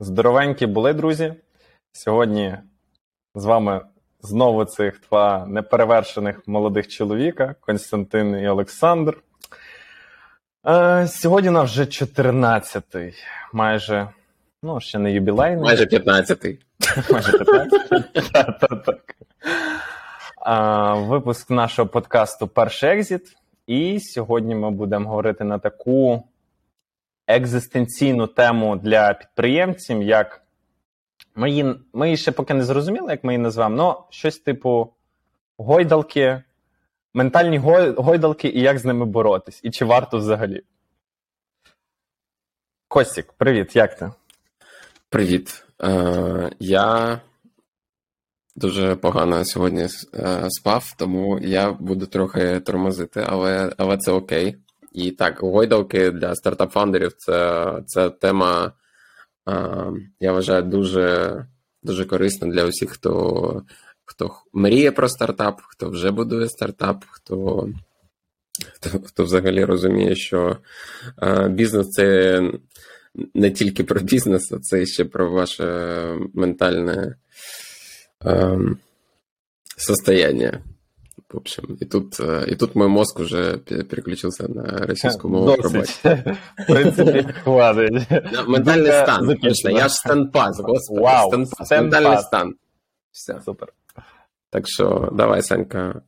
Здоровенькі були, друзі. Сьогодні з вами знову цих два неперевершених молодих чоловіка, Костянтин і Олександр. Сьогодні нам вже 14-й, майже, ну, ще не юбілейний. Майже 15-й. Майже 15-й, так. Випуск нашого подкасту «Перший Exit». І сьогодні ми будемо говорити на таку екзистенційну тему для підприємців, як ми її ще поки не зрозуміли, як ми її назвемо, але щось типу гойдалки, ментальні гойдалки і як з ними боротись, і чи варто взагалі. Костік, привіт, як ти? Привіт. Я дуже погано сьогодні спав, тому я буду трохи тормозити, але це окей. І так, гойдалки для стартап-фаундерів це тема, я вважаю, дуже, дуже корисна для усіх, хто мріє про стартап, хто вже будує стартап, хто взагалі розуміє, що бізнес – це не тільки про бізнес, а це ще про ваше ментальне состояння. В общем, і тут мой мозг уже переключився на російську мову. Досить. В принципі, хватить. Ментальний стан. Я ж стан-паз, господи. Вау, стан-паз. Ментальний стан. Все. Супер. Так що, давай, Санька,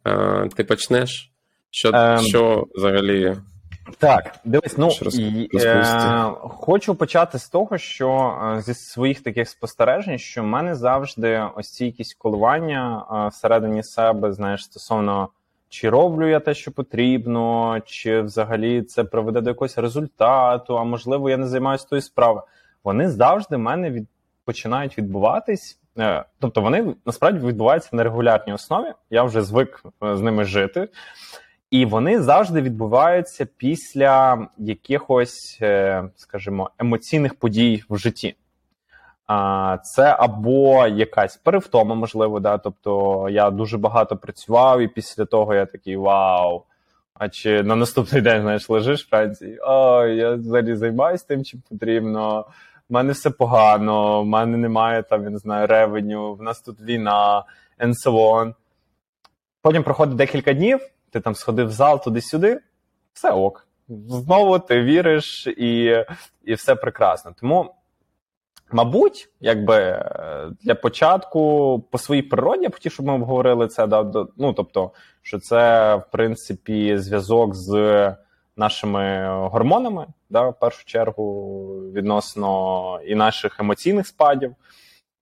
ти почнеш? Що взагалі? Так, дивись, ну, хочу почати з того, що зі своїх таких спостережень, що в мене завжди ось ці якісь коливання всередині себе, знаєш, стосовно, чи роблю я те, що потрібно, чи взагалі це приведе до якогось результату, а можливо я не займаюся тою справою. Вони завжди в мене починають відбуватись, тобто вони насправді відбуваються на регулярній основі, я вже звик з ними жити. І вони завжди відбуваються після якихось, скажімо, емоційних подій в житті. Це або якась перевтома, можливо, да? Тобто я дуже багато працював, і після того я такий вау, а чи на наступний день, знаєш, лежиш в Франції, ой, я взагалі займаюся тим, чим потрібно, в мене все погано, в мене немає, там, я не знаю, ревеню, в нас тут війна, and so on. Потім проходить декілька днів, ти там сходив в зал туди-сюди, все ок. Знову ти віриш і все прекрасно. Тому, мабуть, якби для початку по своїй природі, я хотів, щоб ми обговорили це, ну, тобто, що це, в принципі, зв'язок з нашими гормонами, да, в першу чергу, відносно і наших емоційних спадів.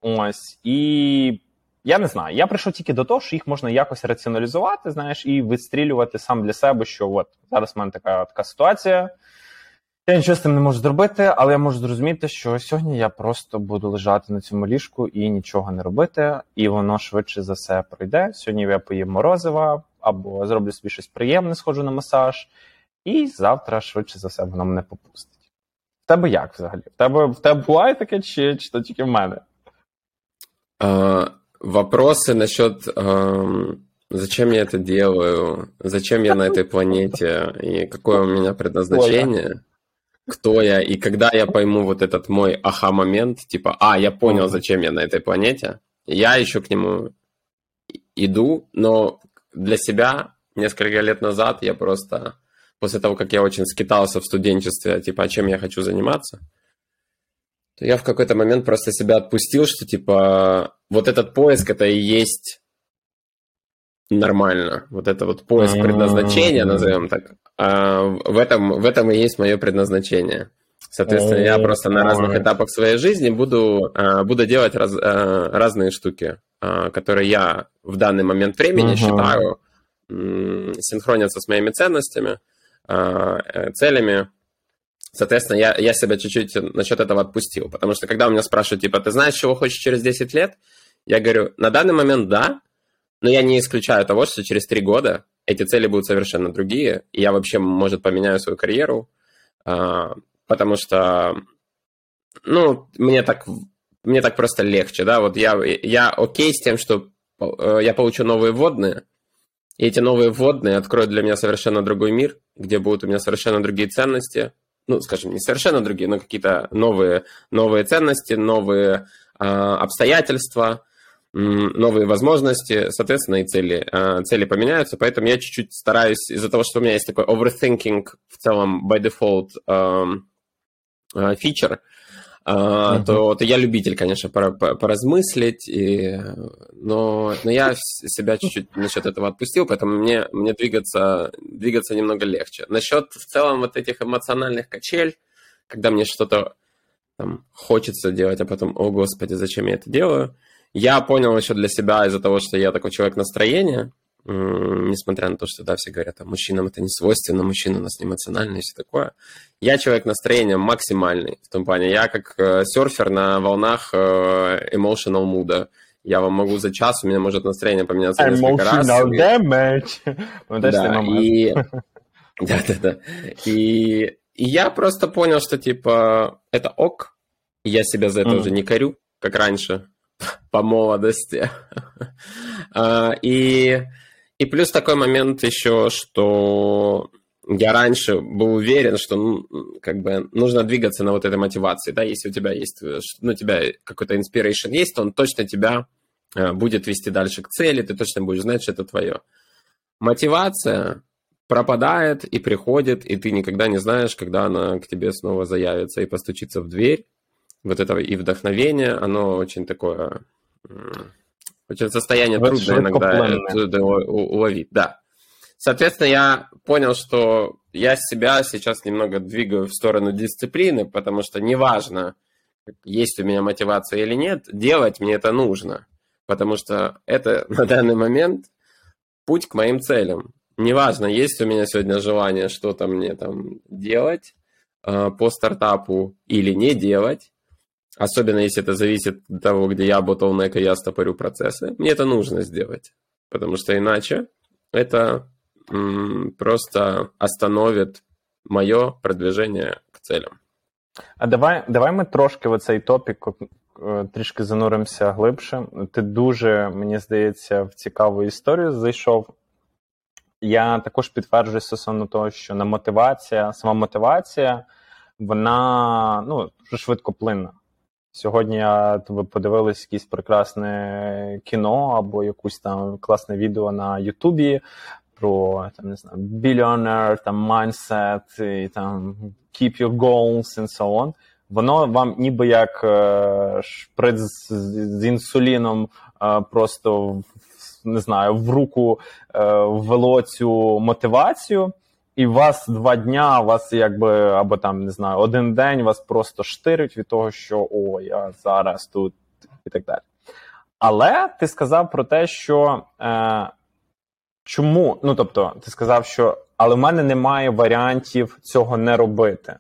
Ось, і я не знаю, я прийшов тільки до того, що їх можна якось раціоналізувати, знаєш, і відстрілювати сам для себе, що от, зараз в мене така ситуація, я нічого з тим не можу зробити, але я можу зрозуміти, що сьогодні я просто буду лежати на цьому ліжку і нічого не робити, і воно швидше за все пройде. Сьогодні я поїм морозива, або зроблю собі щось приємне, сходжу на масаж, і завтра швидше за все воно мене попустить. В тебе як взагалі? В тебе буває таке, чи то тільки в мене? Вопросы насчет, зачем я это делаю, зачем я на этой планете, и какое у меня предназначение, кто я, и когда я пойму вот этот мой аха-момент, типа, я понял, зачем я на этой планете, я еще к нему иду, но для себя несколько лет назад я просто, после того, как я очень скитался в студенчестве, типа, а чем я хочу заниматься, то я в какой-то момент просто себя отпустил, что, типа, вот этот поиск, это и есть нормально. Вот это вот поиск предназначения, назовем так. В этом и есть мое предназначение. Соответственно, я просто на разных этапах своей жизни буду делать разные штуки, которые я в данный момент времени считаю синхронятся с моими ценностями, целями. Соответственно, я себя чуть-чуть насчет этого отпустил, потому что когда у меня спрашивают, типа, ты знаешь, чего хочешь через 10 лет? Я говорю, на данный момент да, но я не исключаю того, что через 3 года эти цели будут совершенно другие, и я вообще, может, поменяю свою карьеру, потому что, ну, мне так просто легче, да, вот я окей с тем, что я получу новые вводные, и эти новые вводные откроют для меня совершенно другой мир, где будут у меня совершенно другие ценности, ну, скажем, не совершенно другие, но какие-то новые ценности, новые обстоятельства, новые возможности, соответственно, и цели поменяются, поэтому я чуть-чуть стараюсь, из-за того, что у меня есть такой overthinking в целом by default feature, то я любитель, конечно, поразмыслить, но я себя чуть-чуть насчет этого отпустил, поэтому мне двигаться немного легче. Насчет в целом вот этих эмоциональных качель, когда мне что-то там хочется делать, а потом, о господи, зачем я это делаю, я понял еще для себя из-за того, что я такой человек настроения, несмотря на то, что да, все говорят, а мужчинам это не свойственно, мужчины у нас не эмоциональные и все такое. Я человек настроения максимальный в том плане. Я как серфер на волнах emotional mood. Я вам могу за час, у меня может настроение поменяться несколько раз. И я просто понял, что типа это ок, и я себя за это уже не корю, как раньше, по молодости. И плюс такой момент еще, что я раньше был уверен, что как бы нужно двигаться на вот этой мотивации. Да? Если у тебя есть, ну, у тебя какой-то inspiration есть, то он точно тебя будет вести дальше к цели, ты точно будешь знать, что это твое. Мотивация пропадает и приходит, и ты никогда не знаешь, когда она к тебе снова заявится и постучится в дверь. Вот это и вдохновение, оно очень такое... Очень состояние трудно иногда уловить, да. Соответственно, я понял, что я себя сейчас немного двигаю в сторону дисциплины, потому что неважно, есть у меня мотивация или нет, делать мне это нужно, потому что это на данный момент путь к моим целям. Неважно, есть у меня сегодня желание что-то мне там делать по стартапу или не делать, особенно если это зависит от того, где я bottleneck, и я стопорю процессы. Мне это нужно сделать, потому что иначе это просто остановит мое продвижение к целям. А давай ми трошки в цей топік трішки зануримося глибше. Ти дуже, мені здається, в цікаву історію зайшов. Я також підтверджую стосовно того, що сама мотивація, вона дуже швидко плинна. Сьогодні ви подивились якесь прекрасне кіно або якусь там класне відео на Ютубі про, там, не знаю, billionaire, там, mindset, і, там, keep your goals and so on. Воно вам ніби як шприц з інсуліном просто, не знаю, в руку ввело цю мотивацію. І вас два дня, вас якби, або там, не знаю, один день вас просто штирить від того, що о, я зараз тут і так далі. Але ти сказав про те, що чому, ти сказав, що але в мене немає варіантів цього не робити.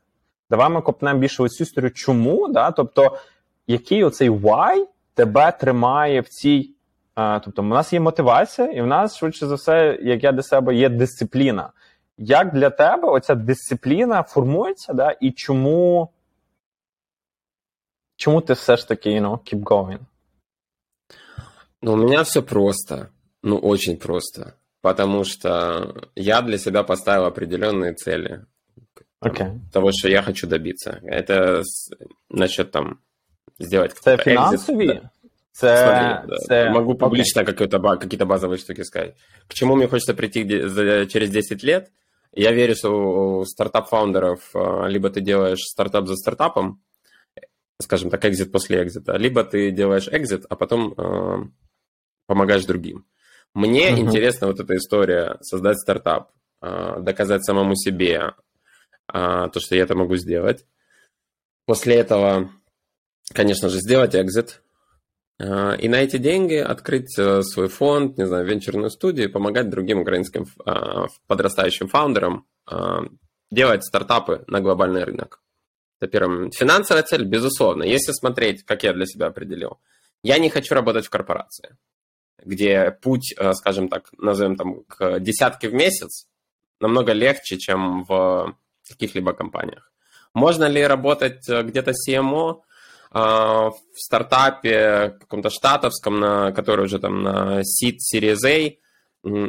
Давай ми копнемо більше оцю історію, чому, да? Тобто, який оцей why тебе тримає в цій, тобто, у нас є мотивація, і в нас, швидше за все, як я для себе, є дисципліна. Як для тебе оця дисципліна формується, да? І чому ти все ж таки, keep going? Ну, у меня все просто. Очень просто. Потому что я для себя поставил определенные цели. Okay. Того, что я хочу добиться. Это насчет там сделать какой-то exit. Это финансовые? Смотри, могу публично какие-то базовые штуки сказать. К чему мне хочется прийти через 10 лет? Я верю, что у стартап-фаундеров либо ты делаешь стартап за стартапом, скажем так, экзит после экзита, либо ты делаешь экзит, а потом помогаешь другим. Мне интересна вот эта история создать стартап, доказать самому себе то, что я это могу сделать. После этого, конечно же, сделать экзит. И на эти деньги открыть свой фонд, не знаю, венчурную студию, помогать другим украинским подрастающим фаундерам делать стартапы на глобальный рынок. Это первый момент. Финансовая цель, безусловно. Если смотреть, как я для себя определил, я не хочу работать в корпорации, где путь, скажем так, назовем там, к десятке в месяц намного легче, чем в каких-либо компаниях. Можно ли работать где-то CMO, в стартапе каком-то штатовском, который уже там на Seed Series A,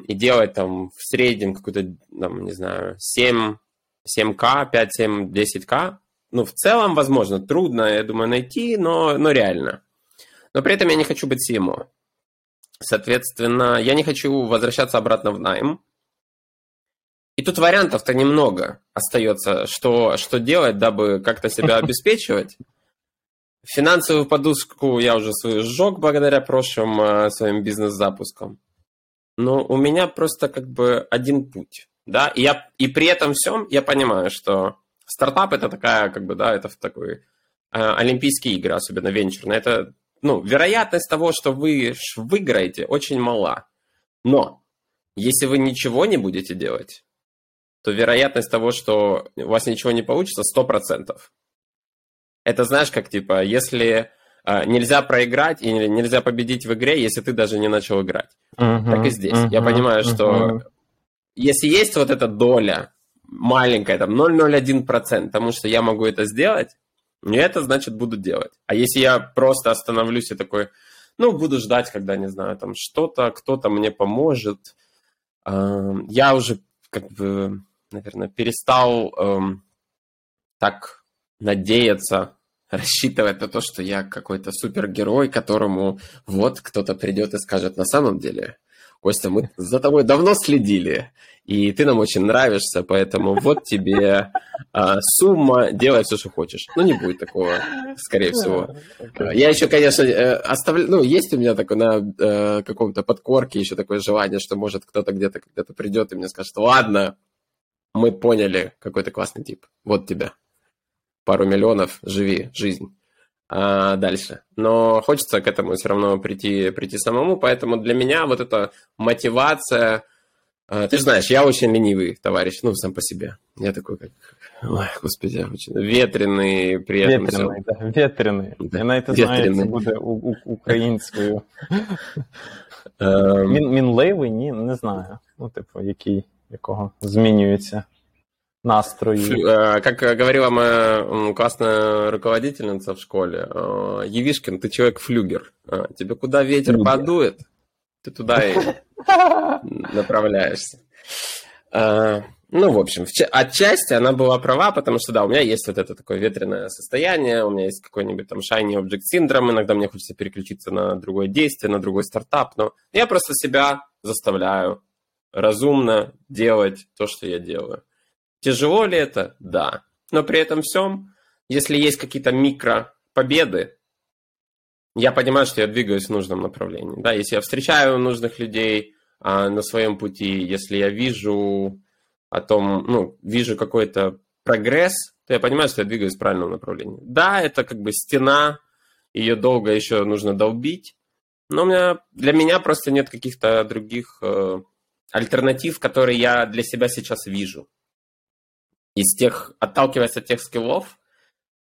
и делать там в среднем какую-то, там, не знаю, 7-10 7К, 5, 7, 10К. Ну, в целом, возможно, трудно, я думаю, найти, но реально. Но при этом я не хочу быть CMO. Соответственно, я не хочу возвращаться обратно в найм. И тут вариантов-то немного остается, что делать, дабы как-то себя обеспечивать. Финансовую подушку я уже свою сжег благодаря прошлым своим бизнес-запускам. Но у меня просто как бы один путь. Да? И при этом всем я понимаю, что стартап – это такая, как бы, да, это такой олимпийские игры, особенно венчурные. Это, ну, вероятность того, что вы выиграете, очень мала. Но если вы ничего не будете делать, то вероятность того, что у вас ничего не получится, 100%. Это, знаешь, как, типа, если нельзя проиграть и нельзя победить в игре, если ты даже не начал играть. Так и здесь. Я понимаю, что если есть вот эта доля маленькая, там, 0,01%, потому что я могу это сделать, я это, значит, буду делать. А если я просто остановлюсь и такой, ну, буду ждать, когда, не знаю, там, что-то, кто-то мне поможет, я уже, как бы, наверное, перестал так надеяться, рассчитывать на то, что я какой-то супергерой, которому вот кто-то придет и скажет, на самом деле, Костя, мы за тобой давно следили, и ты нам очень нравишься, поэтому вот тебе сумма, делай все, что хочешь. Ну, не будет такого, скорее всего. Я еще, конечно, оставляю... Ну, есть у меня такое на каком-то подкорке еще такое желание, что, может, кто-то где-то когда-то придет и мне скажет, ладно, мы поняли, какой ты классный тип, вот тебя. Пару миллионов, живи жизнь. А дальше. Но хочется к этому все равно прийти самому, поэтому для меня вот эта мотивация... Ты же знаешь, я очень ленивый товарищ, ну, сам по себе. Я такой, как... Ой, господи, очень ветреный, при этом... Ветрений, да, ветрений. Да. Я на це знаю, це буде українською. Мінливий? Ні, не знаю. Ну, типу, якого змінюється. Настрою. Как говорила моя классная руководительница в школе, Евишкин, ты человек-флюгер. Тебе куда ветер подует, ты туда и направляешься. Ну, в общем, отчасти она была права, потому что, да, у меня есть вот это такое ветреное состояние, у меня есть какой-нибудь там shiny object syndrome, иногда мне хочется переключиться на другое действие, на другой стартап, но я просто себя заставляю разумно делать то, что я делаю. Тяжело ли это? Да. Но при этом всем, если есть какие-то микропобеды, я понимаю, что я двигаюсь в нужном направлении. Да, если я встречаю нужных людей на своем пути, если я вижу о том, ну, вижу какой-то прогресс, то я понимаю, что я двигаюсь в правильном направлении. Да, это как бы стена, ее долго еще нужно долбить, но для меня просто нет каких-то других альтернатив, которые я для себя сейчас вижу. Отталкиваясь от тех скиллов,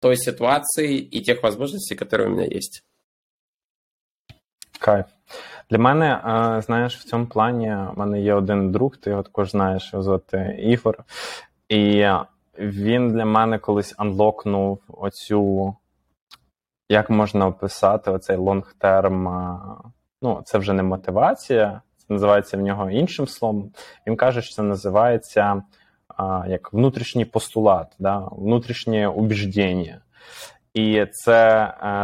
той ситуации и тех возможностей, которые у меня есть. Кайф. Для мене, знаєш, в цьому плані в мене є один друг, ти його також знаєш, його звати Ігор. І він для мене колись анлокнув оцю, як можна описати, оцей лонг-терм, ну, це вже не мотивація, це називається в нього іншим словом. Він каже, що це називається як внутрішній постулат, да? Внутрішнє убіждення. І це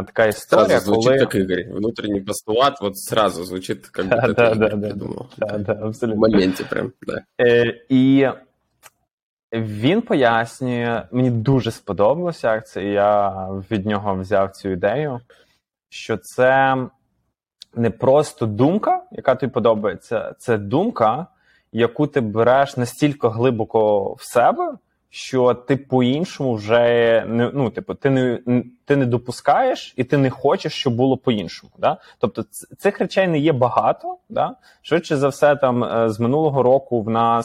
така історія, сразу звучить, як Ігор. Внутрішній постулат, от сразу звучить, як би ти думав. В моменті прям, да. І він пояснює, мені дуже сподобалося акція, і я від нього взяв цю ідею, що це не просто думка, яка тобі подобається, це думка, яку ти береш настільки глибоко в себе, що ти по-іншому вже не, ну, типу, ти не допускаєш і ти не хочеш, щоб було по-іншому. Да? Тобто цих речей не є багато. Да? Швидше за все, там з минулого року в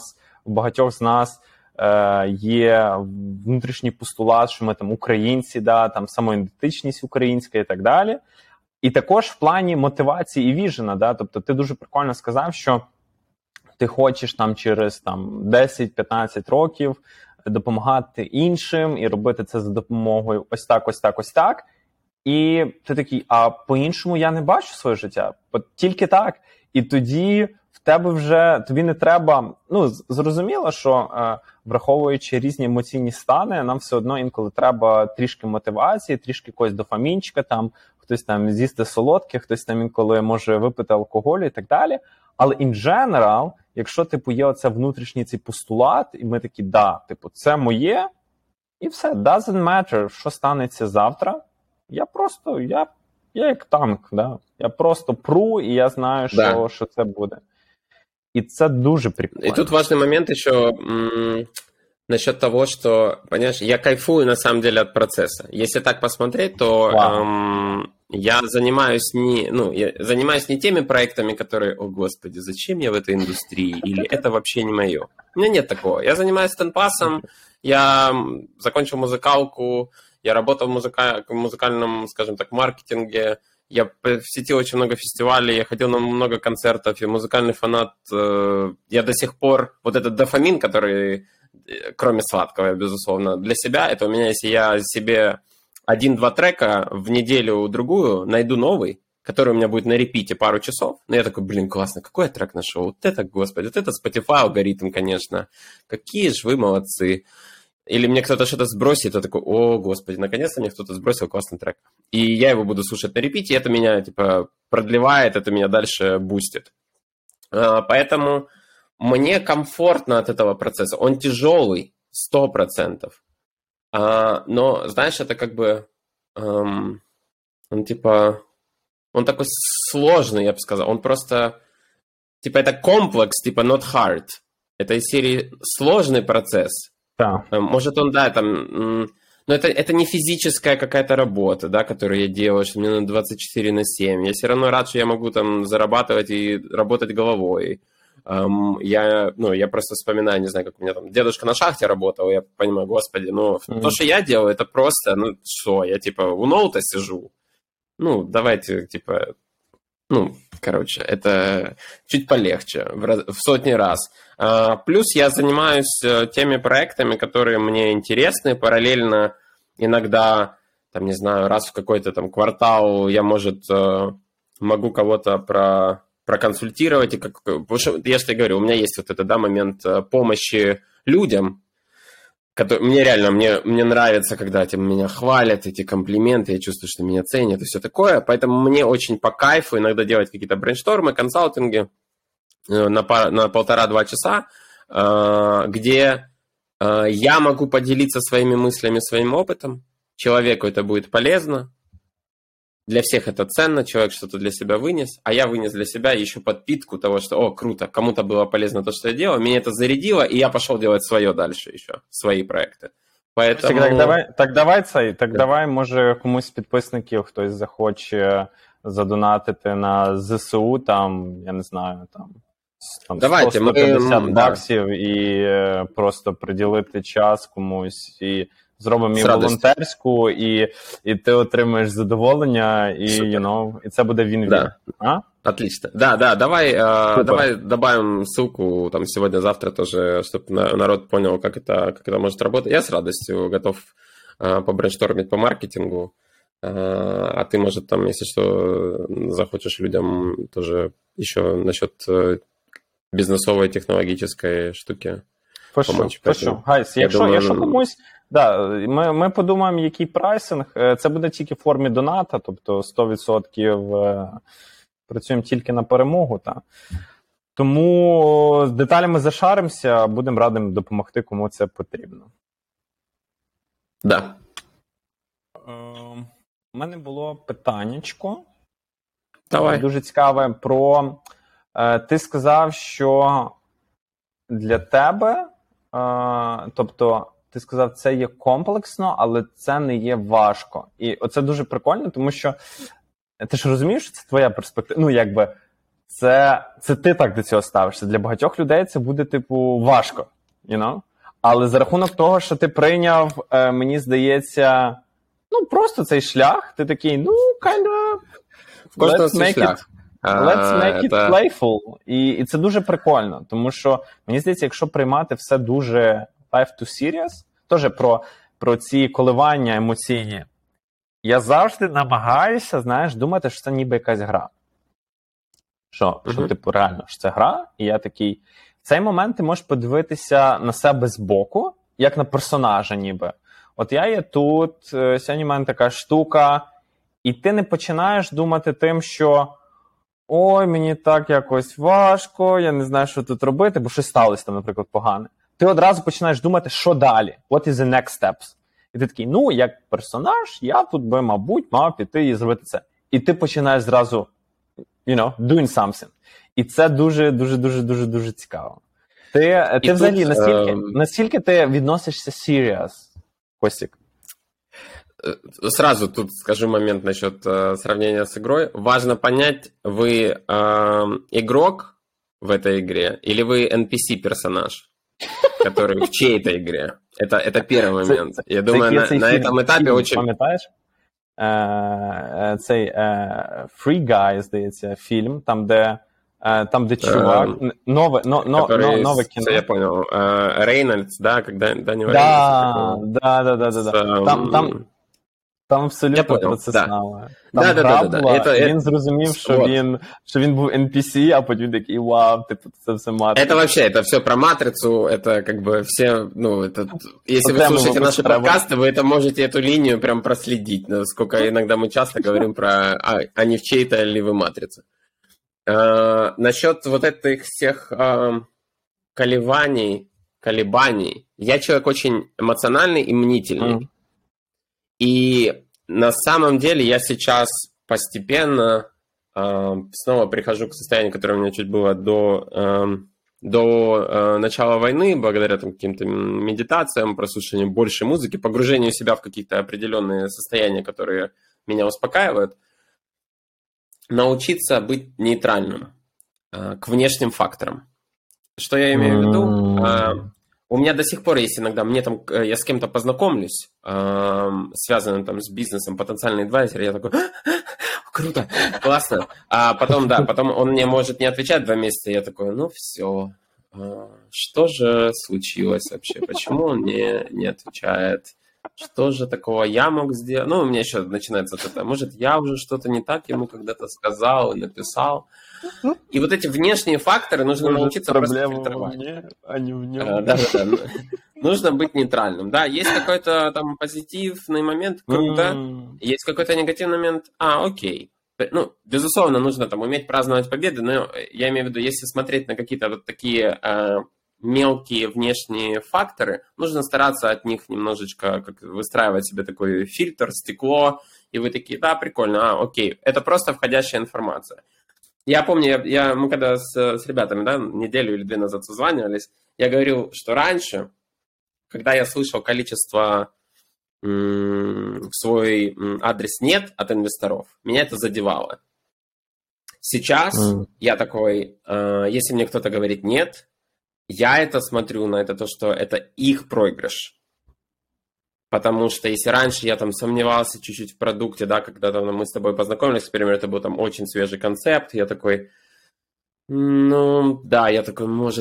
багатьох з нас є внутрішній постулат, що ми там українці, да, там самоідентичність українська і так далі. І також в плані мотивації і віжена. Да? Тобто ти дуже прикольно сказав, що ти хочеш там через там 10-15 років допомагати іншим і робити це за допомогою ось так, ось так, ось так. І ти такий, а по-іншому я не бачу своє життя. От тільки так. І тоді в тебе вже, тобі не треба, ну, зрозуміло, що враховуючи різні емоційні стани, нам все одно інколи треба трішки мотивації, трішки якогось дофамінчика, там, хтось там з'їсти солодке, хтось там інколи може випити алкоголю і так далі. Але in general, якщо, типу, є оце внутрішній цей постулат, і ми такі, да, типу, це моє, і все, doesn't matter, що станеться завтра, я просто, я як танк, да? Я просто пру, і я знаю, що, да, що це буде. І це дуже прикольно. І тут важный момент еще насчет того, что, понимаешь, я кайфую на самом деле от процесса. Если так посмотреть, то я занимаюсь не, ну, я занимаюсь не теми проектами, которые, о господи, зачем я в этой индустрии, или это вообще не мое. У меня нет такого. Я занимаюсь стендпасом, я закончил музыкалку, я работал в музыкальном, скажем так, маркетинге, я посетил очень много фестивалей, я ходил на много концертов, я музыкальный фанат, я до сих пор, вот этот дофамин, который, кроме сладкого, безусловно, для себя, это у меня, если я себе 1-2 трека в неделю-другую найду новый, который у меня будет на репите пару часов, но я такой, блин, классно, какой я трек нашел, вот это, господи, вот это Spotify алгоритм, конечно, какие же вы молодцы. Или мне кто-то что-то сбросит, я такой, о, господи, наконец-то мне кто-то сбросил классный трек. И я его буду слушать на репите, и это меня, типа, продлевает, это меня дальше бустит. Поэтому мне комфортно от этого процесса. Он тяжелый, 100%. Но, знаешь, это как бы, он, типа, он такой сложный, я бы сказал. Он просто, типа, это комплекс, типа, not hard. Это из серии сложный процесс. Да. Может, он, да, там... Но это не физическая какая-то работа, да, которую я делаю, что мне на 24/7. Я все равно рад, что я могу там зарабатывать и работать головой. Я просто вспоминаю, не знаю, как у меня там дедушка на шахте работал, я понимаю, господи, ну, то, что я делаю, это просто, ну, что, я, типа, у ноута сижу. Ну, давайте, типа... Ну, короче, это чуть полегче, в сотни раз. Плюс я занимаюсь теми проектами, которые мне интересны. Параллельно иногда, там, не знаю, раз в какой-то там квартал я, может, могу кого-то проконсультировать. Потому что, я же тебе говорю, у меня есть вот этот, да, момент помощи людям. Мне реально, мне нравится, когда меня хвалят, эти комплименты, я чувствую, что меня ценят и все такое. Поэтому мне очень по кайфу иногда делать какие-то брейнштормы, консалтинги на 1,5-2 часа, где я могу поделиться своими мыслями, своим опытом. Человеку это будет полезно. Для всех это ценно, человек что-то для себя вынес, а я вынес для себя еще подпитку того, что, о, круто, кому-то было полезно то, что я делал, меня это зарядило, и я пошел делать свое дальше еще, свои проекты. Поэтому... Так давай, може, комусь з підписників хтось захоче задонатити на ЗСУ, там, я не знаю, там давайте, 150 баксів, да, і просто приділити час комусь, і... Зробимо і волонтерську, і ти отримаєш задоволення, і, you know, і це буде він-він. Да. А? Отлично. Да, давай добавим ссылку там сегодня-завтра тоже, чтобы народ понял, как это может работать. Я с радостью готов побрейнштормить по маркетингу, а ты, может, там, если что, захочешь людям тоже еще насчет бизнесовой технологической штуки. Прошу. Гайс, якщо комусь, да, ми подумаємо, який прайсинг, це буде тільки в формі доната, тобто 100% працюємо тільки на перемогу, та. Тому з деталями зашаримося, будемо радим допомогти, кому це потрібно. Да. У мене було питаннячко. Давай. Дуже цікаве про... Ти сказав, що для тебе... Тобто, ти сказав, це є комплексно, але це не є важко. І оце дуже прикольно, тому що ти ж розумієш, що це твоя перспектива. Ну, якби, це ти так до цього ставишся. Для багатьох людей це буде, типу, важко. You know? Але за рахунок того, що ти прийняв, мені здається, ну, просто цей шлях, ти такий, ну, kinda, let's make it playful. І це дуже прикольно, тому що, мені здається, якщо приймати все дуже life too serious, теж про ці коливання емоційні, я завжди намагаюся, знаєш, думати, що це ніби якась гра. Що типу, реально ж це гра, і я такий. В цей момент ти можеш подивитися на себе збоку, як на персонажа ніби. От я є тут, сьогодні в мене така штука, і ти не починаєш думати тим, що ой, мені так якось важко, я не знаю, що тут робити, бо щось сталося там, наприклад, погане. Ти одразу починаєш думати, що далі, what is the next steps. І ти такий, ну, як персонаж, я тут би, мабуть, мав піти і зробити це. І ти починаєш зразу, you know, doing something. І це дуже цікаво. Ти взагалі, тут, наскільки ти відносишся serious, Костік? Сразу тут скажу момент насчет сравнения с игрой. Важно понять, вы игрок в этой игре или вы NPC-персонаж, который в чьей-то игре. Это первый момент. Я думаю, на этом этапе очень... Пам'ятаєш? Цей Free Guy, здається, фільм, там, де чувак, нове кіно. Я понял. Рейнольдс, да, когда Данил Рейнольдс. Да. Там абсолютно це знало. Там грабла, він зрозумів, що він був NPC, а потім такий, вау, типу, це все матрица. Це вообще, це все про матрицу, це, як би, все, ну, це, якщо ви слухаєте наші подкасти, ви це можете цю лінію прям прослідити, наскільки іноді ми часто говоримо про, а не в чиї-то, а в матриці. Насчет вот этих всех колебаний, я человек очень эмоциональный и мнительный. И на самом деле я сейчас постепенно снова прихожу к состоянию, которое у меня чуть было до начала войны, благодаря там, каким-то медитациям, прослушиванию больше музыки, погружению себя в какие-то определенные состояния, которые меня успокаивают, научиться быть нейтральным к внешним факторам. Что я имею в виду? У меня до сих пор есть иногда, я с кем-то познакомлюсь, связанным там с бизнесом, потенциальный адвайзер, я такой, круто, классно. А потом он мне может не отвечать 2 месяца, я такой, ну все, что же случилось вообще, почему он мне не отвечает, что же такого я мог сделать, ну у меня еще начинается вот это, может я уже что-то не так ему когда-то сказал и написал. И вот эти внешние факторы нужно научиться просто фильтровать. Мне, а не в нем. Нужно быть нейтральным. Да, есть какой-то там позитивный момент, круто. Есть какой-то негативный момент, окей. Ну, безусловно, нужно там уметь праздновать победы, но я имею в виду, если смотреть на какие-то вот такие мелкие внешние факторы, нужно стараться от них немножечко как выстраивать себе такой фильтр, стекло, и вы такие, да, прикольно, окей. Это просто входящая информация. Я помню, мы когда с ребятами, да, неделю или 2 назад созванивались, я говорил, что раньше, когда я слышал количество в свой адрес «нет» от инвесторов, меня это задевало. Сейчас я такой, если мне кто-то говорит «нет», я это смотрю на это, то, что это их проигрыш. Потому что если раньше я там сомневался чуть-чуть в продукте, да, когда там мы с тобой познакомились, к примеру, это был там очень свежий концепт, я такой, может,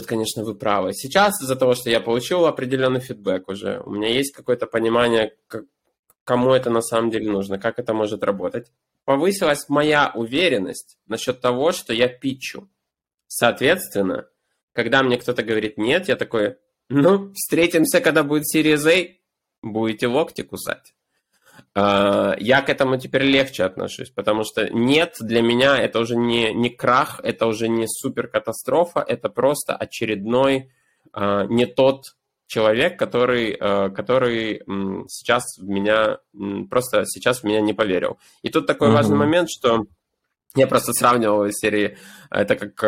конечно, вы правы. Сейчас из-за того, что я получил определенный фидбэк уже, у меня есть какое-то понимание, кому это на самом деле нужно, как это может работать. Повысилась моя уверенность насчет того, что я питчу. Соответственно, когда мне кто-то говорит «нет», я такой, встретимся, когда будет Series A, будете локти кусать. Я к этому теперь легче отношусь, потому что «нет» для меня это уже не крах, это уже не суперкатастрофа, это просто очередной не тот человек, который сейчас в меня не поверил. И тут такой важный момент, что я просто сравнивал из серии, это как...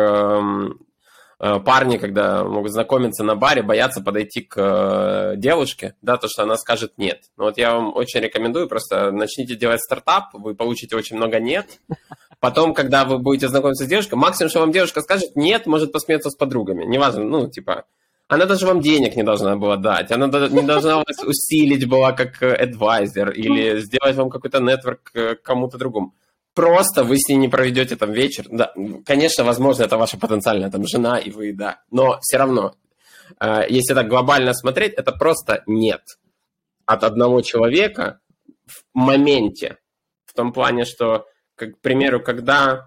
парни, когда могут знакомиться на баре, боятся подойти к девушке, да, то, что она скажет «нет». Но вот я вам очень рекомендую, просто начните делать стартап, вы получите очень много «нет». Потом, когда вы будете знакомиться с девушкой, максимум, что вам девушка скажет «нет», может посмеяться с подругами. Неважно, она даже вам денег не должна была дать, она не должна вас усилить была как адвайзер или сделать вам какой-то нетворк к кому-то другому. Просто вы с ней не проведете там вечер. Да, конечно, возможно, это ваша потенциальная там жена и вы, да. Но все равно, если так глобально смотреть, это просто «нет» от одного человека в моменте. В том плане, что, к примеру, когда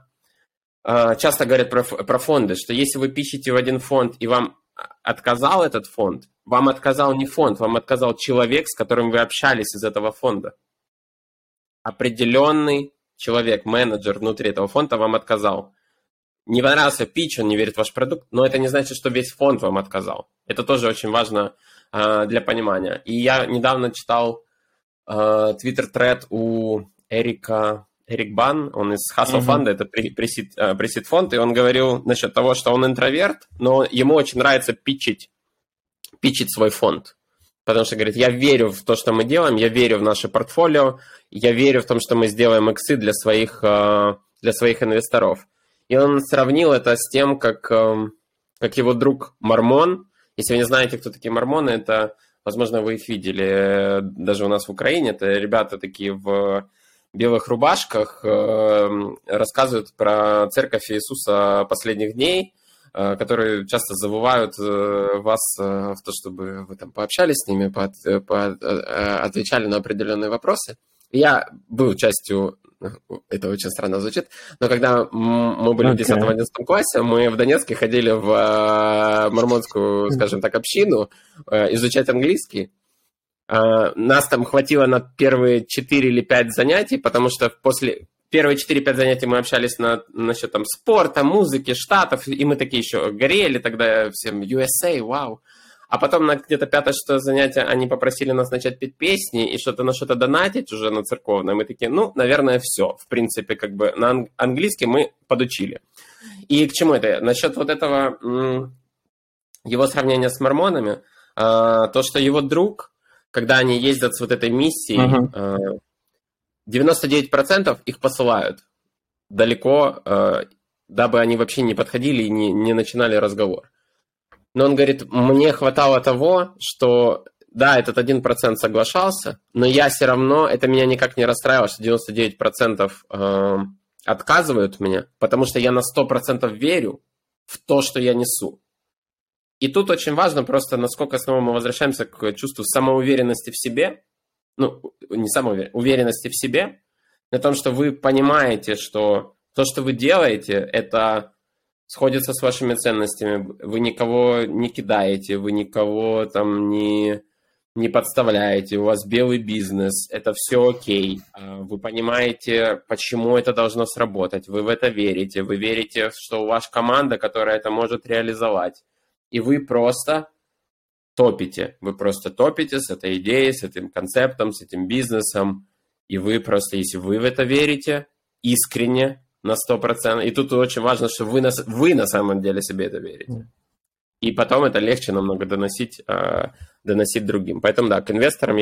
часто говорят про фонды, что если вы пишете в один фонд и вам отказал этот фонд, вам отказал не фонд, вам отказал человек, с которым вы общались из этого фонда. Определенный человек, менеджер внутри этого фонда вам отказал. Не понравился питч, он не верит в ваш продукт, но это не значит, что весь фонд вам отказал. Это тоже очень важно для понимания. И я недавно читал твиттер-тред у Еріка Бан, он из Hustle Fund, это пресид фонд, и он говорил насчет того, что он интроверт, но ему очень нравится питчить свой фонд. Потому что, говорит, я верю в то, что мы делаем, я верю в наше портфолио, я верю в том, что мы сделаем иксы для своих инвесторов. И он сравнил это с тем, как его друг Мормон. Если вы не знаете, кто такие мормоны, это, возможно, вы их видели даже у нас в Украине. Это ребята такие в белых рубашках, рассказывают про церковь Иисуса последних дней, которые часто забывают вас в то, чтобы вы там пообщались с ними, отвечали на определенные вопросы. Я был частью... Это очень странно звучит. Но когда мы были в 10-11 классе, мы в Донецке ходили в мормонскую, скажем так, общину изучать английский. Нас там хватило на первые 4 или 5 занятий, потому что после первые 4-5 занятий мы общались насчет там спорта, музыки, штатов, и мы такие еще горели тогда всем USA, вау. А потом на где-то 5-6 занятие они попросили нас начать петь песни и что-то на что-то донатить уже на церковное. Мы такие, наверное, все. В принципе, как бы на английский мы подучили. И к чему это? Насчет вот этого, его сравнения с мормонами, то, что его друг, когда они ездят с вот этой миссией, 99% их посылают далеко, дабы они вообще не подходили и не начинали разговор. Но он говорит, мне хватало того, что, да, этот 1% соглашался, но я все равно, это меня никак не расстраивало, что 99% отказывают меня, потому что я на 100% верю в то, что я несу. И тут очень важно просто, насколько снова мы возвращаемся к чувству самоуверенности в себе, уверенности в себе, на том, что вы понимаете, что то, что вы делаете, это... сходится с вашими ценностями, вы никого не кидаете, вы никого там не подставляете, у вас белый бизнес, это все окей, вы понимаете, почему это должно сработать, вы в это верите, вы верите, что у вас команда, которая это может реализовать, и вы просто топите, с этой идеей, с этим концептом, с этим бизнесом, и вы просто, если вы в это верите, искренне, на 100%. И тут очень важно, что вы на самом деле себе это верите. И потом это легче намного доносить другим. Поэтому, да, к инвесторам,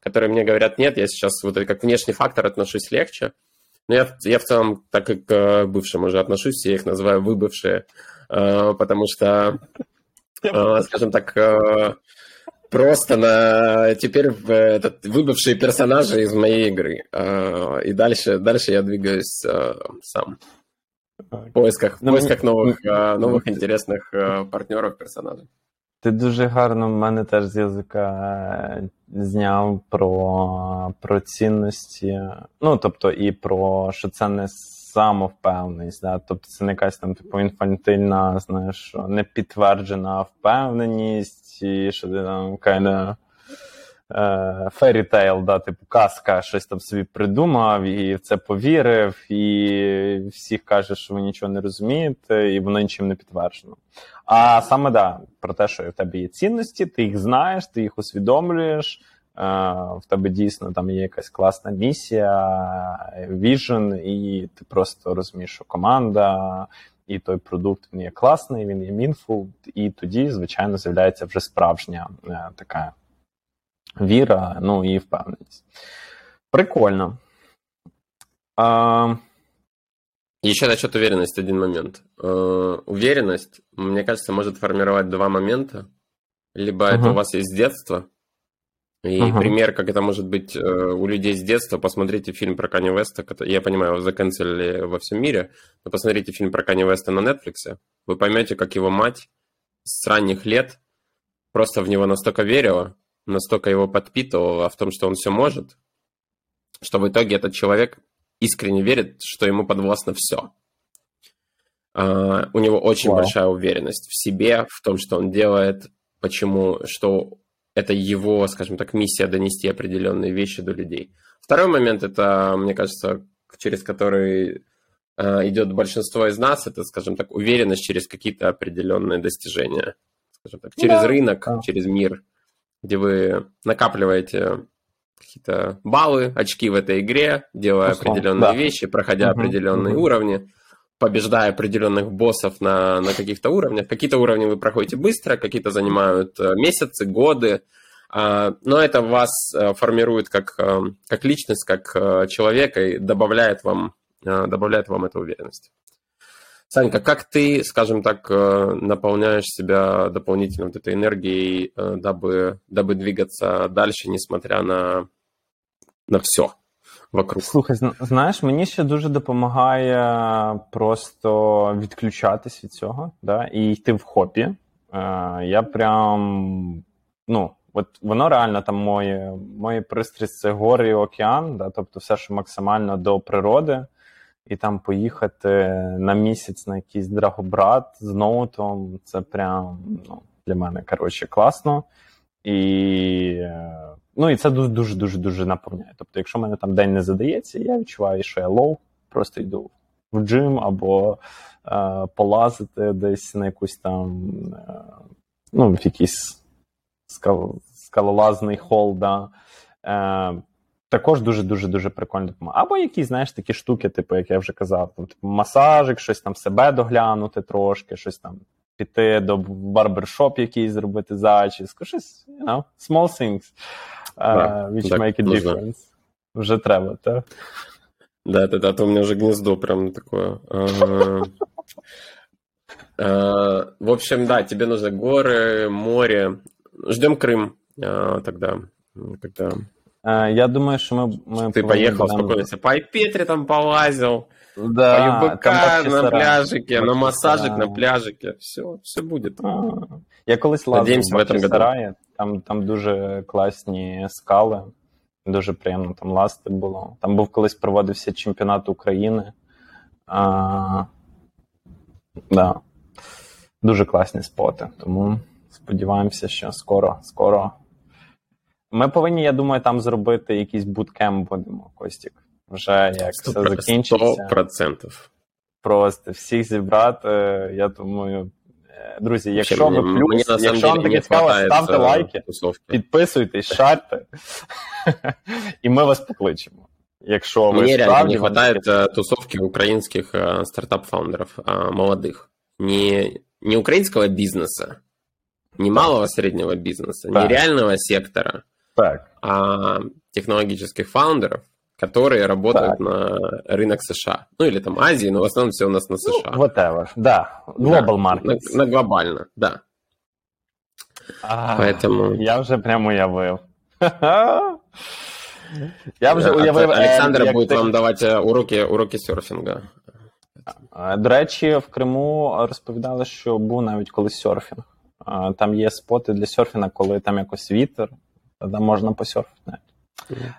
которые мне говорят, нет, я сейчас вот как внешний фактор отношусь легче. Но я в целом, так как к бывшим уже отношусь, я их называю выбывшие, потому что, скажем так, просто теперь выбывшие персонажи из моей игры. И дальше я двигаюсь сам. В поисках нових интересних партнерів, персонажів. Ти дуже гарно в мене теж з язика зняв про цінності. Ну, тобто, і про, що це не самовпевненість. Да? Тобто, це не якась там, інфантильна, знаєш, непідтверджена впевненість, і що ти там kind of fairy tale, да, типу казка, щось там собі придумав і в це повірив, і всіх каже, що ви нічого не розумієте, і воно нічим не підтверджено. А саме, да, про те, що в тебе є цінності, ти їх знаєш, ти їх усвідомлюєш, в тебе дійсно там є якась класна місія, віжн, і ти просто розумієш, що команда... і той продукт, він є класний, він є meaningful, і тоді, звичайно, з'являється вже справжня така віра, і впевненість. Прикольно. Еще насчет уверенности один момент. Уверенность, мне кажется, может формировать два момента. Либо это у вас есть с детства, и пример, как это может быть у людей с детства, посмотрите фильм про Канье Уеста, я понимаю, его заканцелили во всем мире, но посмотрите фильм про Канье Уеста на Netflix, вы поймете, как его мать с ранних лет просто в него настолько верила, настолько его подпитывала в том, что он все может, что в итоге этот человек искренне верит, что ему подвластно все. У него очень большая уверенность в себе, в том, что он делает, почему, что это его, скажем так, миссия донести определенные вещи до людей. Второй момент, это, мне кажется, через который идет большинство из нас, это, скажем так, уверенность через какие-то определенные достижения. Скажем так, через рынок, через мир, где вы накапливаете какие-то баллы, очки в этой игре, делая определенные вещи, проходя определенные уровни, побеждая определенных боссов на каких-то уровнях. Какие-то уровни вы проходите быстро, какие-то занимают месяцы, годы, но это вас формирует как личность, как человека и добавляет вам эту уверенность. Санька, как ты, скажем так, наполняешь себя дополнительно вот этой энергией, дабы двигаться дальше, несмотря на все вокруг? Слухай, знаєш, мені ще дуже допомагає просто відключатись від цього, да, і йти в хобі. Я прям, от воно реально там моє пристрасть – це гори і океан, да, тобто все, що максимально до природи. І там поїхати на місяць на якийсь Драгобрат з ноутом, це прям для мене, класно. І це дуже-дуже-дуже наповняє. Тобто, якщо в мене там день не задається, я відчуваю, що я лоу, просто йду в джим або полазити десь на якусь там, в якийсь скалолазний хол, да. Також дуже-дуже-дуже прикольно допомагає. Або якісь, знаєш, такі штуки, типу, як я вже казав, масажик, щось там себе доглянути трошки, щось там піти до барбершоп якийсь, зробити зачіску, щось, small things, which make a difference. Вже треба, так? Да, то у мене вже гніздо прям таке. В общем, да, тебе нужно горы, море. Ждем Крым тогда, когда... Я думаю, що ми ти поїхав спокійно, по Айпетрі там полазив, по ЮБК на пляжике, на масажик на пляжике, все буде. Я колись лазив в Батрі Сараї, там дуже класні скали, дуже приємно там лазити було. Там був колись проводився чемпіонат України, дуже класні споти, тому сподіваємося, що скоро. Ми повинні, я думаю, там зробити якийсь буткемп, будемо, Костік. Вже як все закінчиться. 100%. Просто всіх зібрати, я думаю... Друзі, якщо ви плюс, якщо вам таке цікаво, ставте лайки, підписуйтесь, шарте, і ми вас покличемо. Якщо ви справді... Мені не вистачає тусовки українських стартап-фаундерів, молодих. Не українського бізнесу, не малого среднего бизнеса, не реального сектора, а технологических фаундеров, которые работают на рынок США. Или там Азии, но в основном все у нас на США. Whatever, да. Global markets. На глобально, да. Поэтому... Я вже прям уявив. Я вже уявив. Олександр буде вам давати уроки серфінга. До речі, в Криму розповідали, що був навіть колись серфінг. Там є споти для серфінгу, коли там якось вітер, там можна посерфити.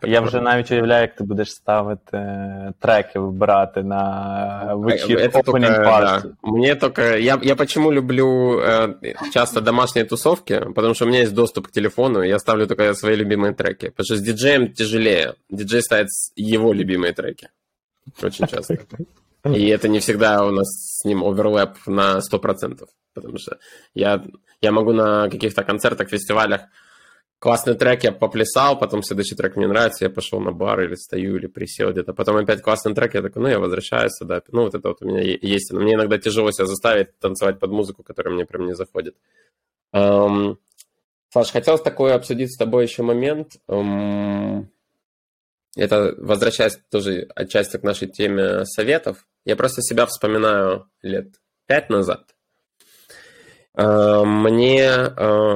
Я вже навіть уявляю, як ти будеш ставити треки, вибирати на вечір opening party. Мені тільки... Я почему люблю часто домашние тусовки, потому что у меня есть доступ к телефону, и я ставлю только свои любимые треки. Потому что с диджеем тяжелее. Диджей ставит его любимые треки. Очень часто. И это не всегда у нас с ним оверлэп на 100%. Потому что я могу на каких-то концертах, фестивалях классный трек я поплясал, потом следующий трек мне нравится, я пошел на бар или стою, или присел где-то. Потом опять классный трек, я такой, я возвращаюсь сюда. Вот это вот у меня есть. Но мне иногда тяжело себя заставить танцевать под музыку, которая мне прям не заходит. Саш, хотелось такое обсудить с тобой еще момент. Это, возвращаясь тоже отчасти к нашей теме советов, я просто себя вспоминаю 5 лет назад. Мне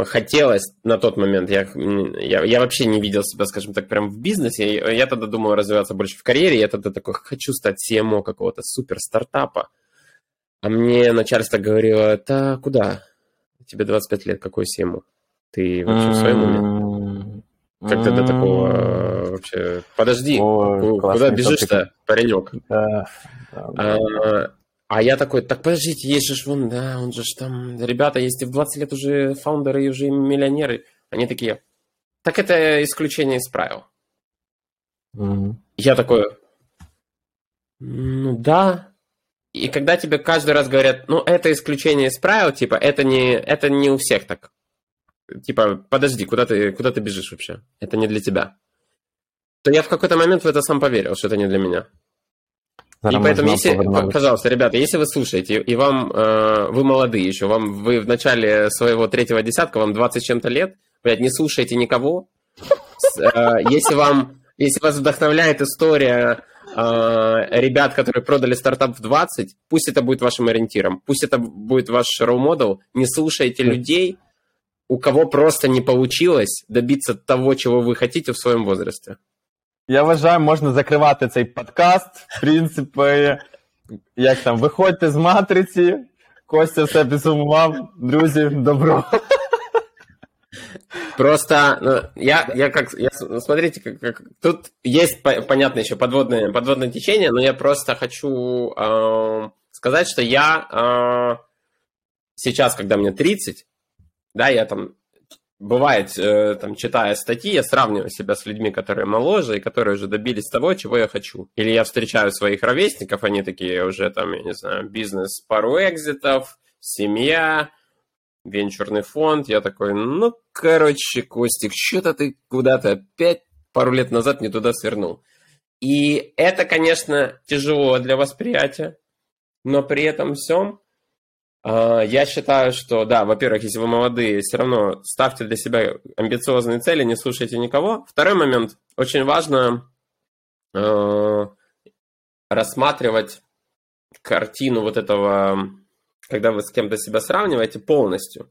хотелось на тот момент, я вообще не видел себя, скажем так, прям в бизнесе, я тогда думал развиваться больше в карьере, я тогда такой, хочу стать CMO какого-то супер стартапа, а мне начальство говорило, да куда, тебе 25 лет, какой CMO, ты вообще в своем уме? Как ты до такого вообще, подожди, куда бежишь-то, паренек? А я такой, так подождите, есть же вон, да, он же там, ребята, есть и в 20 лет уже фаундеры и уже миллионеры. Они такие, так это исключение из правил. Mm-hmm. Я такой, ну да. И когда тебе каждый раз говорят, ну это исключение из правил, типа, это не у всех так. Типа, подожди, куда ты бежишь вообще? Это не для тебя. То я в какой-то момент в это сам поверил, что это не для меня. И поэтому, если, пожалуйста, ребята, если вы слушаете, и вам, вы молодые еще, вы в начале своего третьего десятка, вам 20 с чем-то лет, блядь, не слушайте никого. Если вас вдохновляет история ребят, которые продали стартап в 20, пусть это будет вашим ориентиром, пусть это будет ваш роу-модел, не слушайте людей, у кого просто не получилось добиться того, чего вы хотите в своем возрасте. Я вважаю, можна закривати цей подкаст. В принципі, як там, виходьте з матриці. Костя все підсумував. Друзі, добро. Просто, ну, смотрите, как тут есть, понятно, еще подводное течение, но я просто хочу сказать, что я сейчас, когда мне 30, да, я там... Бывает, там, читая статьи, я сравниваю себя с людьми, которые моложе и которые уже добились того, чего я хочу. Или я встречаю своих ровесников, они такие уже там, я не знаю, бизнес, пару экзитов, семья, венчурный фонд. Я такой, ну, короче, Костик, что-то ты куда-то опять пару лет назад не туда свернул. И это, конечно, тяжело для восприятия, но при этом всем... Я считаю, что, да, во-первых, если вы молодые, все равно ставьте для себя амбициозные цели, не слушайте никого. Второй момент. Очень важно рассматривать картину вот этого, когда вы с кем-то себя сравниваете, полностью.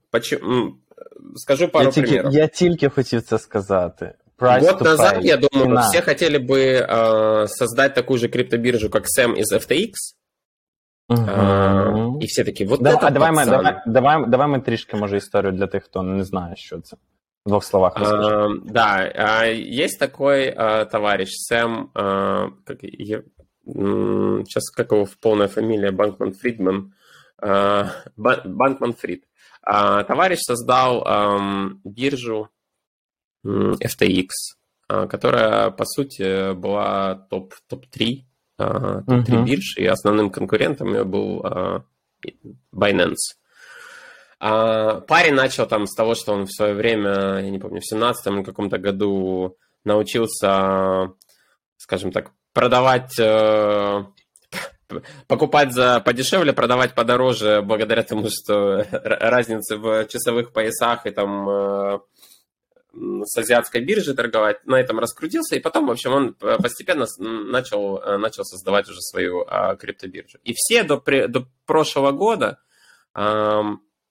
Скажу пару примеров. Я тільки хотів це сказати. Год назад, я думаю, все хотели бы создать такую же криптобиржу, как Сэм из FTX. Uh-huh. І все такі, вот да, это пацан. Давай ми трішки, може, історію для тих, хто не знає, що це. В двох словах розкажу. Да, є такий товариш, Сэм, сейчас, как его полная фамилия, Банкман-Фрід. Товарищ создал биржу FTX, которая, по сути, была топ-3 три биржи, и основным конкурентом ее был Binance. Парень начал там с того, что он в свое время, я не помню, в 17-м каком-то году научился, скажем так, продавать, покупать подешевле, продавать подороже, благодаря тому, что разница в часовых поясах и там... с азиатской биржи торговать, на этом раскрутился, и потом, в общем, он постепенно начал создавать уже свою криптобиржу. И все до прошлого года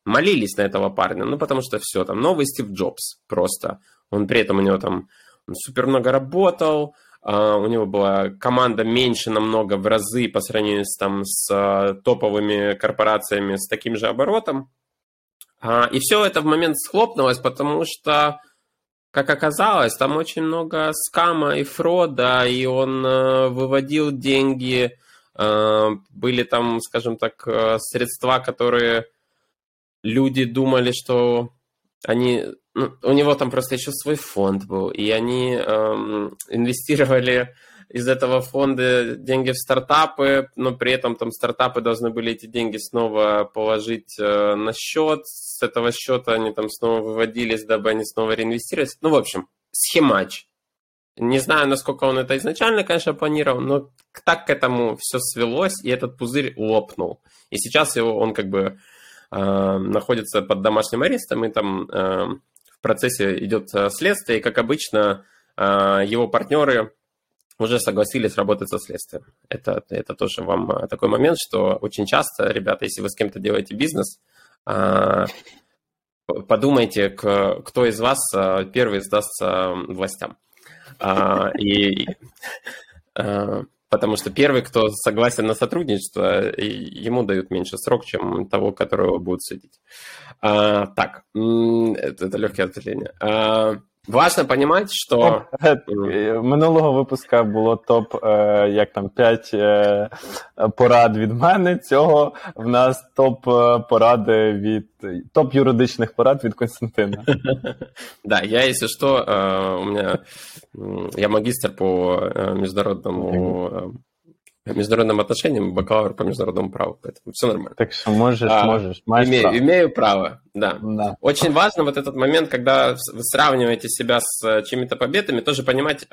молились на этого парня, ну, потому что все, там, новый Стив Джобс просто. Он при этом, у него там супер много работал, у него была команда меньше намного в разы по сравнению с топовыми корпорациями с таким же оборотом. И все это в момент схлопнулось, потому что как оказалось, там очень много скама и фрода, и он выводил деньги, были там, скажем так, средства, которые люди думали, что они... Ну, у него там просто еще свой фонд был, и они инвестировали из этого фонда деньги в стартапы, но при этом там стартапы должны были эти деньги снова положить на счет, с этого счета они там снова выводились, дабы они снова реинвестировались. Ну, в общем, схемач. Не знаю, насколько он это изначально, конечно, планировал, но так к этому все свелось, и этот пузырь лопнул. И сейчас он как бы находится под домашним арестом, и там в процессе идет следствие, и, как обычно, его партнеры уже согласились работать со следствием. Это тоже вам такой момент, что очень часто, ребята, если вы с кем-то делаете бизнес, подумайте, кто из вас первый сдастся властям. Потому что первый, кто согласен на сотрудничество, ему дают меньше срок, чем того, которого будут судить. Так, это легкое ответвление. Важно понимать, что... Минулого випуска було топ, як там, 5 порад від мене, цього в нас топ-поради від... топ-юридичних порад від Костянтина. Да, я, если что, у меня... Я магистр по международным отношениям, бакалавр по международному праву, поэтому все нормально. Так что можешь, имею право, да. Очень важно вот этот момент, когда вы сравниваете себя с чьими-то победами, тоже понимать,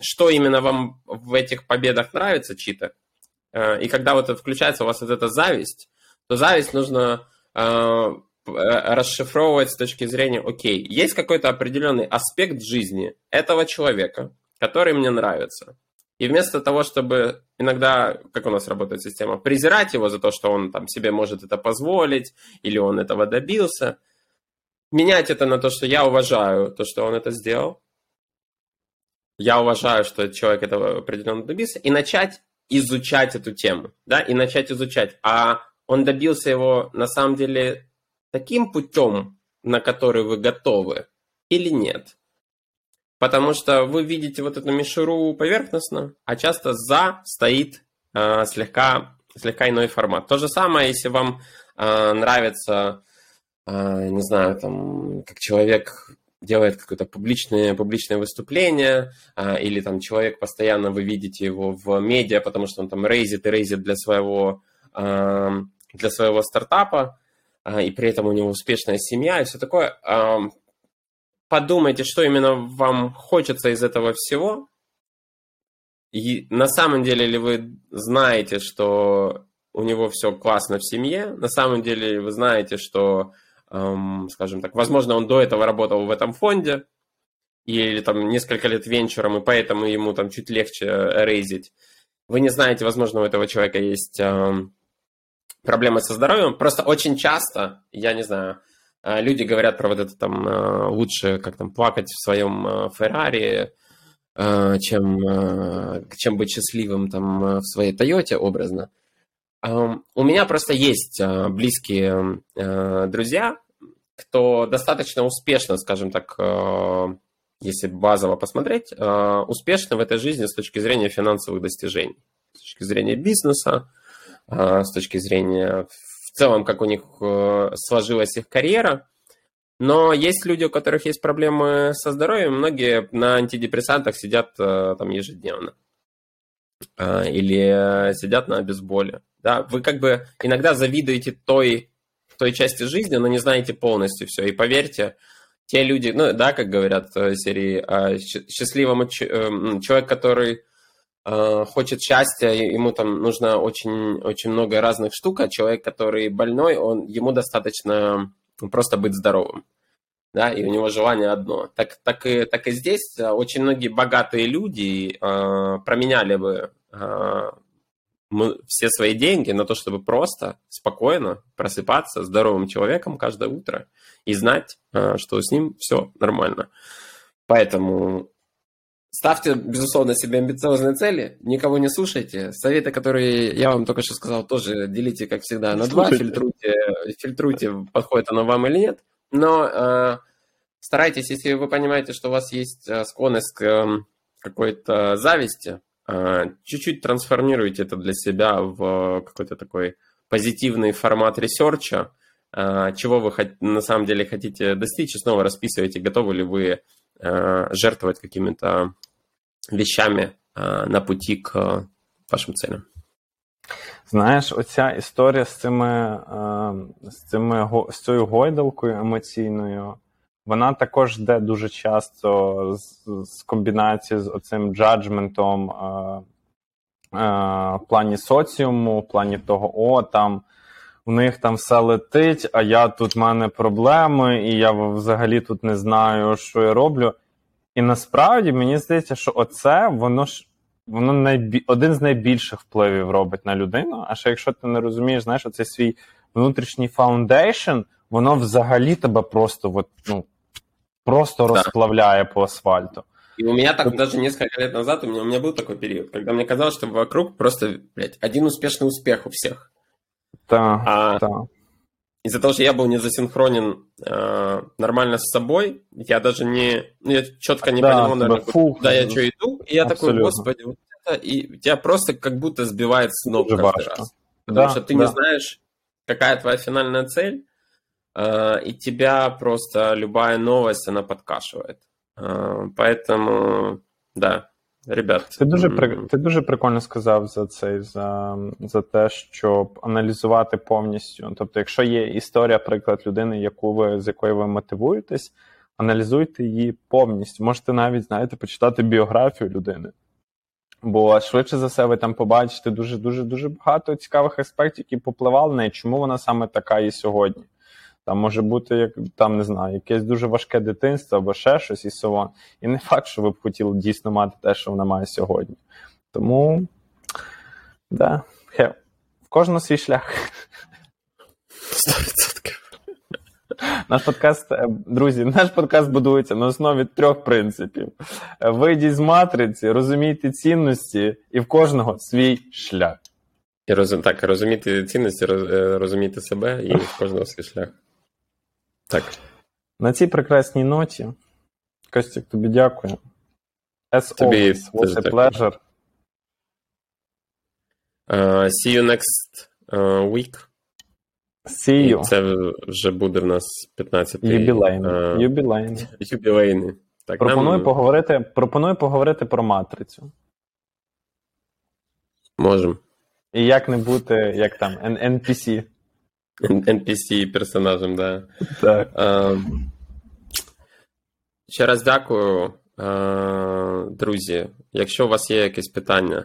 что именно вам в этих победах нравится чьи-то. И когда вот включается у вас вот эта зависть, то зависть нужно расшифровывать с точки зрения, окей, есть какой-то определенный аспект жизни этого человека, который мне нравится. И вместо того, чтобы иногда, как у нас работает система, презирать его за то, что он там себе может это позволить, или он этого добился, менять это на то, что я уважаю то, что он это сделал, я уважаю, что человек этого определенно добился, и начать изучать эту тему, да, и начать изучать. А он добился его, на самом деле, таким путем, на который вы готовы, или нет? Потому что вы видите вот эту мишуру поверхностно, а часто за стоит слегка иной формат. То же самое, если вам нравится, не знаю, там, как человек делает какое-то публичное выступление, или там человек постоянно, вы видите его в медиа, потому что он там рейзит для своего стартапа, и при этом у него успешная семья и все такое. Подумайте, что именно вам хочется из этого всего. И на самом деле ли вы знаете, что у него все классно в семье? На самом деле ли вы знаете, что, скажем так, возможно, он до этого работал в этом фонде или там несколько лет венчуром, и поэтому ему там чуть легче рейзить. Вы не знаете, возможно, у этого человека есть проблемы со здоровьем. Просто очень часто, я не знаю... Люди говорят про вот это там лучше, как там плакать в своем Феррари, чем быть счастливым там в своей Тойоте образно. У меня просто есть близкие друзья, кто достаточно успешно, скажем так, если базово посмотреть, успешно в этой жизни с точки зрения финансовых достижений, с точки зрения бизнеса, с точки зрения... В целом, как у них сложилась их карьера. Но есть люди, у которых есть проблемы со здоровьем, многие на антидепрессантах сидят там ежедневно. Или сидят на обезболе. Да? Вы как бы иногда завидуете той части жизни, но не знаете полностью все. И поверьте, те люди, ну да, как говорят в серии, счастливому человек, который... хочет счастья, ему там нужно очень, очень много разных штук, а человек, который больной, ему достаточно просто быть здоровым, да, и у него желание одно. Так и здесь очень многие богатые люди променяли бы все свои деньги на то, чтобы просто, спокойно просыпаться здоровым человеком каждое утро и знать, что с ним все нормально. Поэтому... Ставьте, безусловно, себе амбициозные цели, никого не слушайте. Советы, которые я вам только что сказал, тоже делите, как всегда, на два. Фильтруйте, подходит оно вам или нет. Но старайтесь, если вы понимаете, что у вас есть склонность к какой-то зависти, чуть-чуть трансформируйте это для себя в какой-то такой позитивный формат ресерча, чего вы на самом деле хотите достичь, и снова расписывайте, готовы ли вы жертвовать какими-то вещами на пути к вашим целям. Знаєш, оця історія з цією гойдалкою емоційною, вона також йде дуже часто з комбінації з оцим джаджментом в плані соціуму, в плані того, там у них там все летить, а я тут, в мене проблеми, і я взагалі тут не знаю, що я роблю. І насправді, мені здається, що оце, один з найбільших впливів робить на людину, а ще якщо ти не розумієш, знаєш, оцей свій внутрішній фаундейшн, воно взагалі тебе просто, просто розплавляє по асфальту. И у меня так даже несколько лет назад, у меня был такой период, когда мне казалось, что вокруг просто, один успешный успех у всех. Да, из-за того, что я был не засинхронен нормально с собой, я даже не... Я четко не понимал, наверное, куда я что иду. И я такой, господи, вот это... И тебя просто как будто сбивает с ног каждый раз. Потому что ты не знаешь, какая твоя финальная цель, и тебя просто любая новость, она подкашивает. Поэтому, да, ребят. Ти дуже прикольно сказав за те, щоб аналізувати повністю. Тобто, якщо є історія, приклад людини, з якої ви мотивуєтесь, аналізуйте її повністю. Можете навіть, знаєте, почитати біографію людини. Бо швидше за все ви там побачите дуже багато цікавих аспектів, які попливали на неї, чому вона саме така і сьогодні. Там може бути, якесь дуже важке дитинство або ще щось і so on. І не факт, що ви б хотіли дійсно мати те, що вона має сьогодні. Тому, да, в кожного свій шлях. 100%. Наш подкаст будується на основі 3 принципів. Вийдіть з матриці, розумійте цінності, і в кожного свій шлях. Так, розумійте цінності, розумійте себе, і в кожного свій шлях. Так. На цій прекрасній ноті, Костік, тобі дякую. Тобі was a pleasure. See you next week. See you. І це вже буде в нас 15-й. Юбілейний. Так, пропоную поговорити про матрицю. Можемо. І як не бути, як там, NPC. NPC персонажем, да. Так. Ще раз дякую, друзі. Якщо у вас є якісь питання,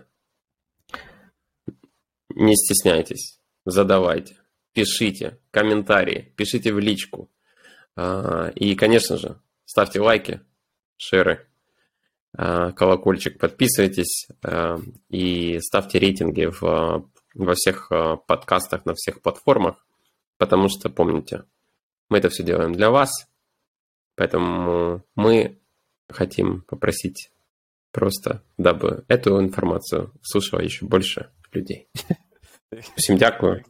не стісняйтесь, задавайте, пишите комментарии, пишите в личку. И, конечно же, ставьте лайки, шеры, колокольчик, подписывайтесь и ставьте рейтинги во всех подкастах, на всех платформах, потому что, помните, мы это все делаем для вас, поэтому мы хотим попросить просто, дабы эту информацию слушало еще больше людей. Всім дякую.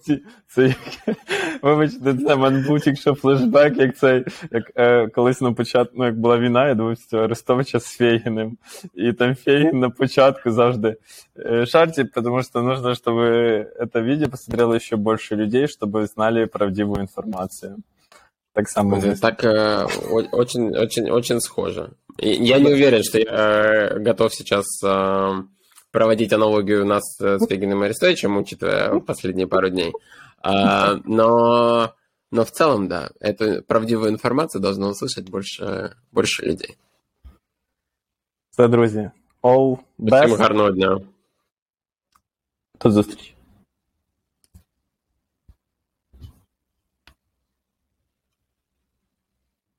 Вибачте, це мабуть, якщо флешбек, колись на початку, як була війна, я дивився Арестовича з Фейгіним. І там Фейгін на початку завжди шарті, тому що нужно, щоб це відео посмотрело ще більше людей, щоб знали правдиву інформацію. Так само здесь. Так, очень схоже. Я не уверен, что я готов сейчас... проводить аналогию у нас с Фейгиным Арестовичем, учитывая последние пару дней. Но в целом, да, эту правдивую информацию должно услышать больше людей. Все, друзі. All best. Всім гарного дня. До зустрічі.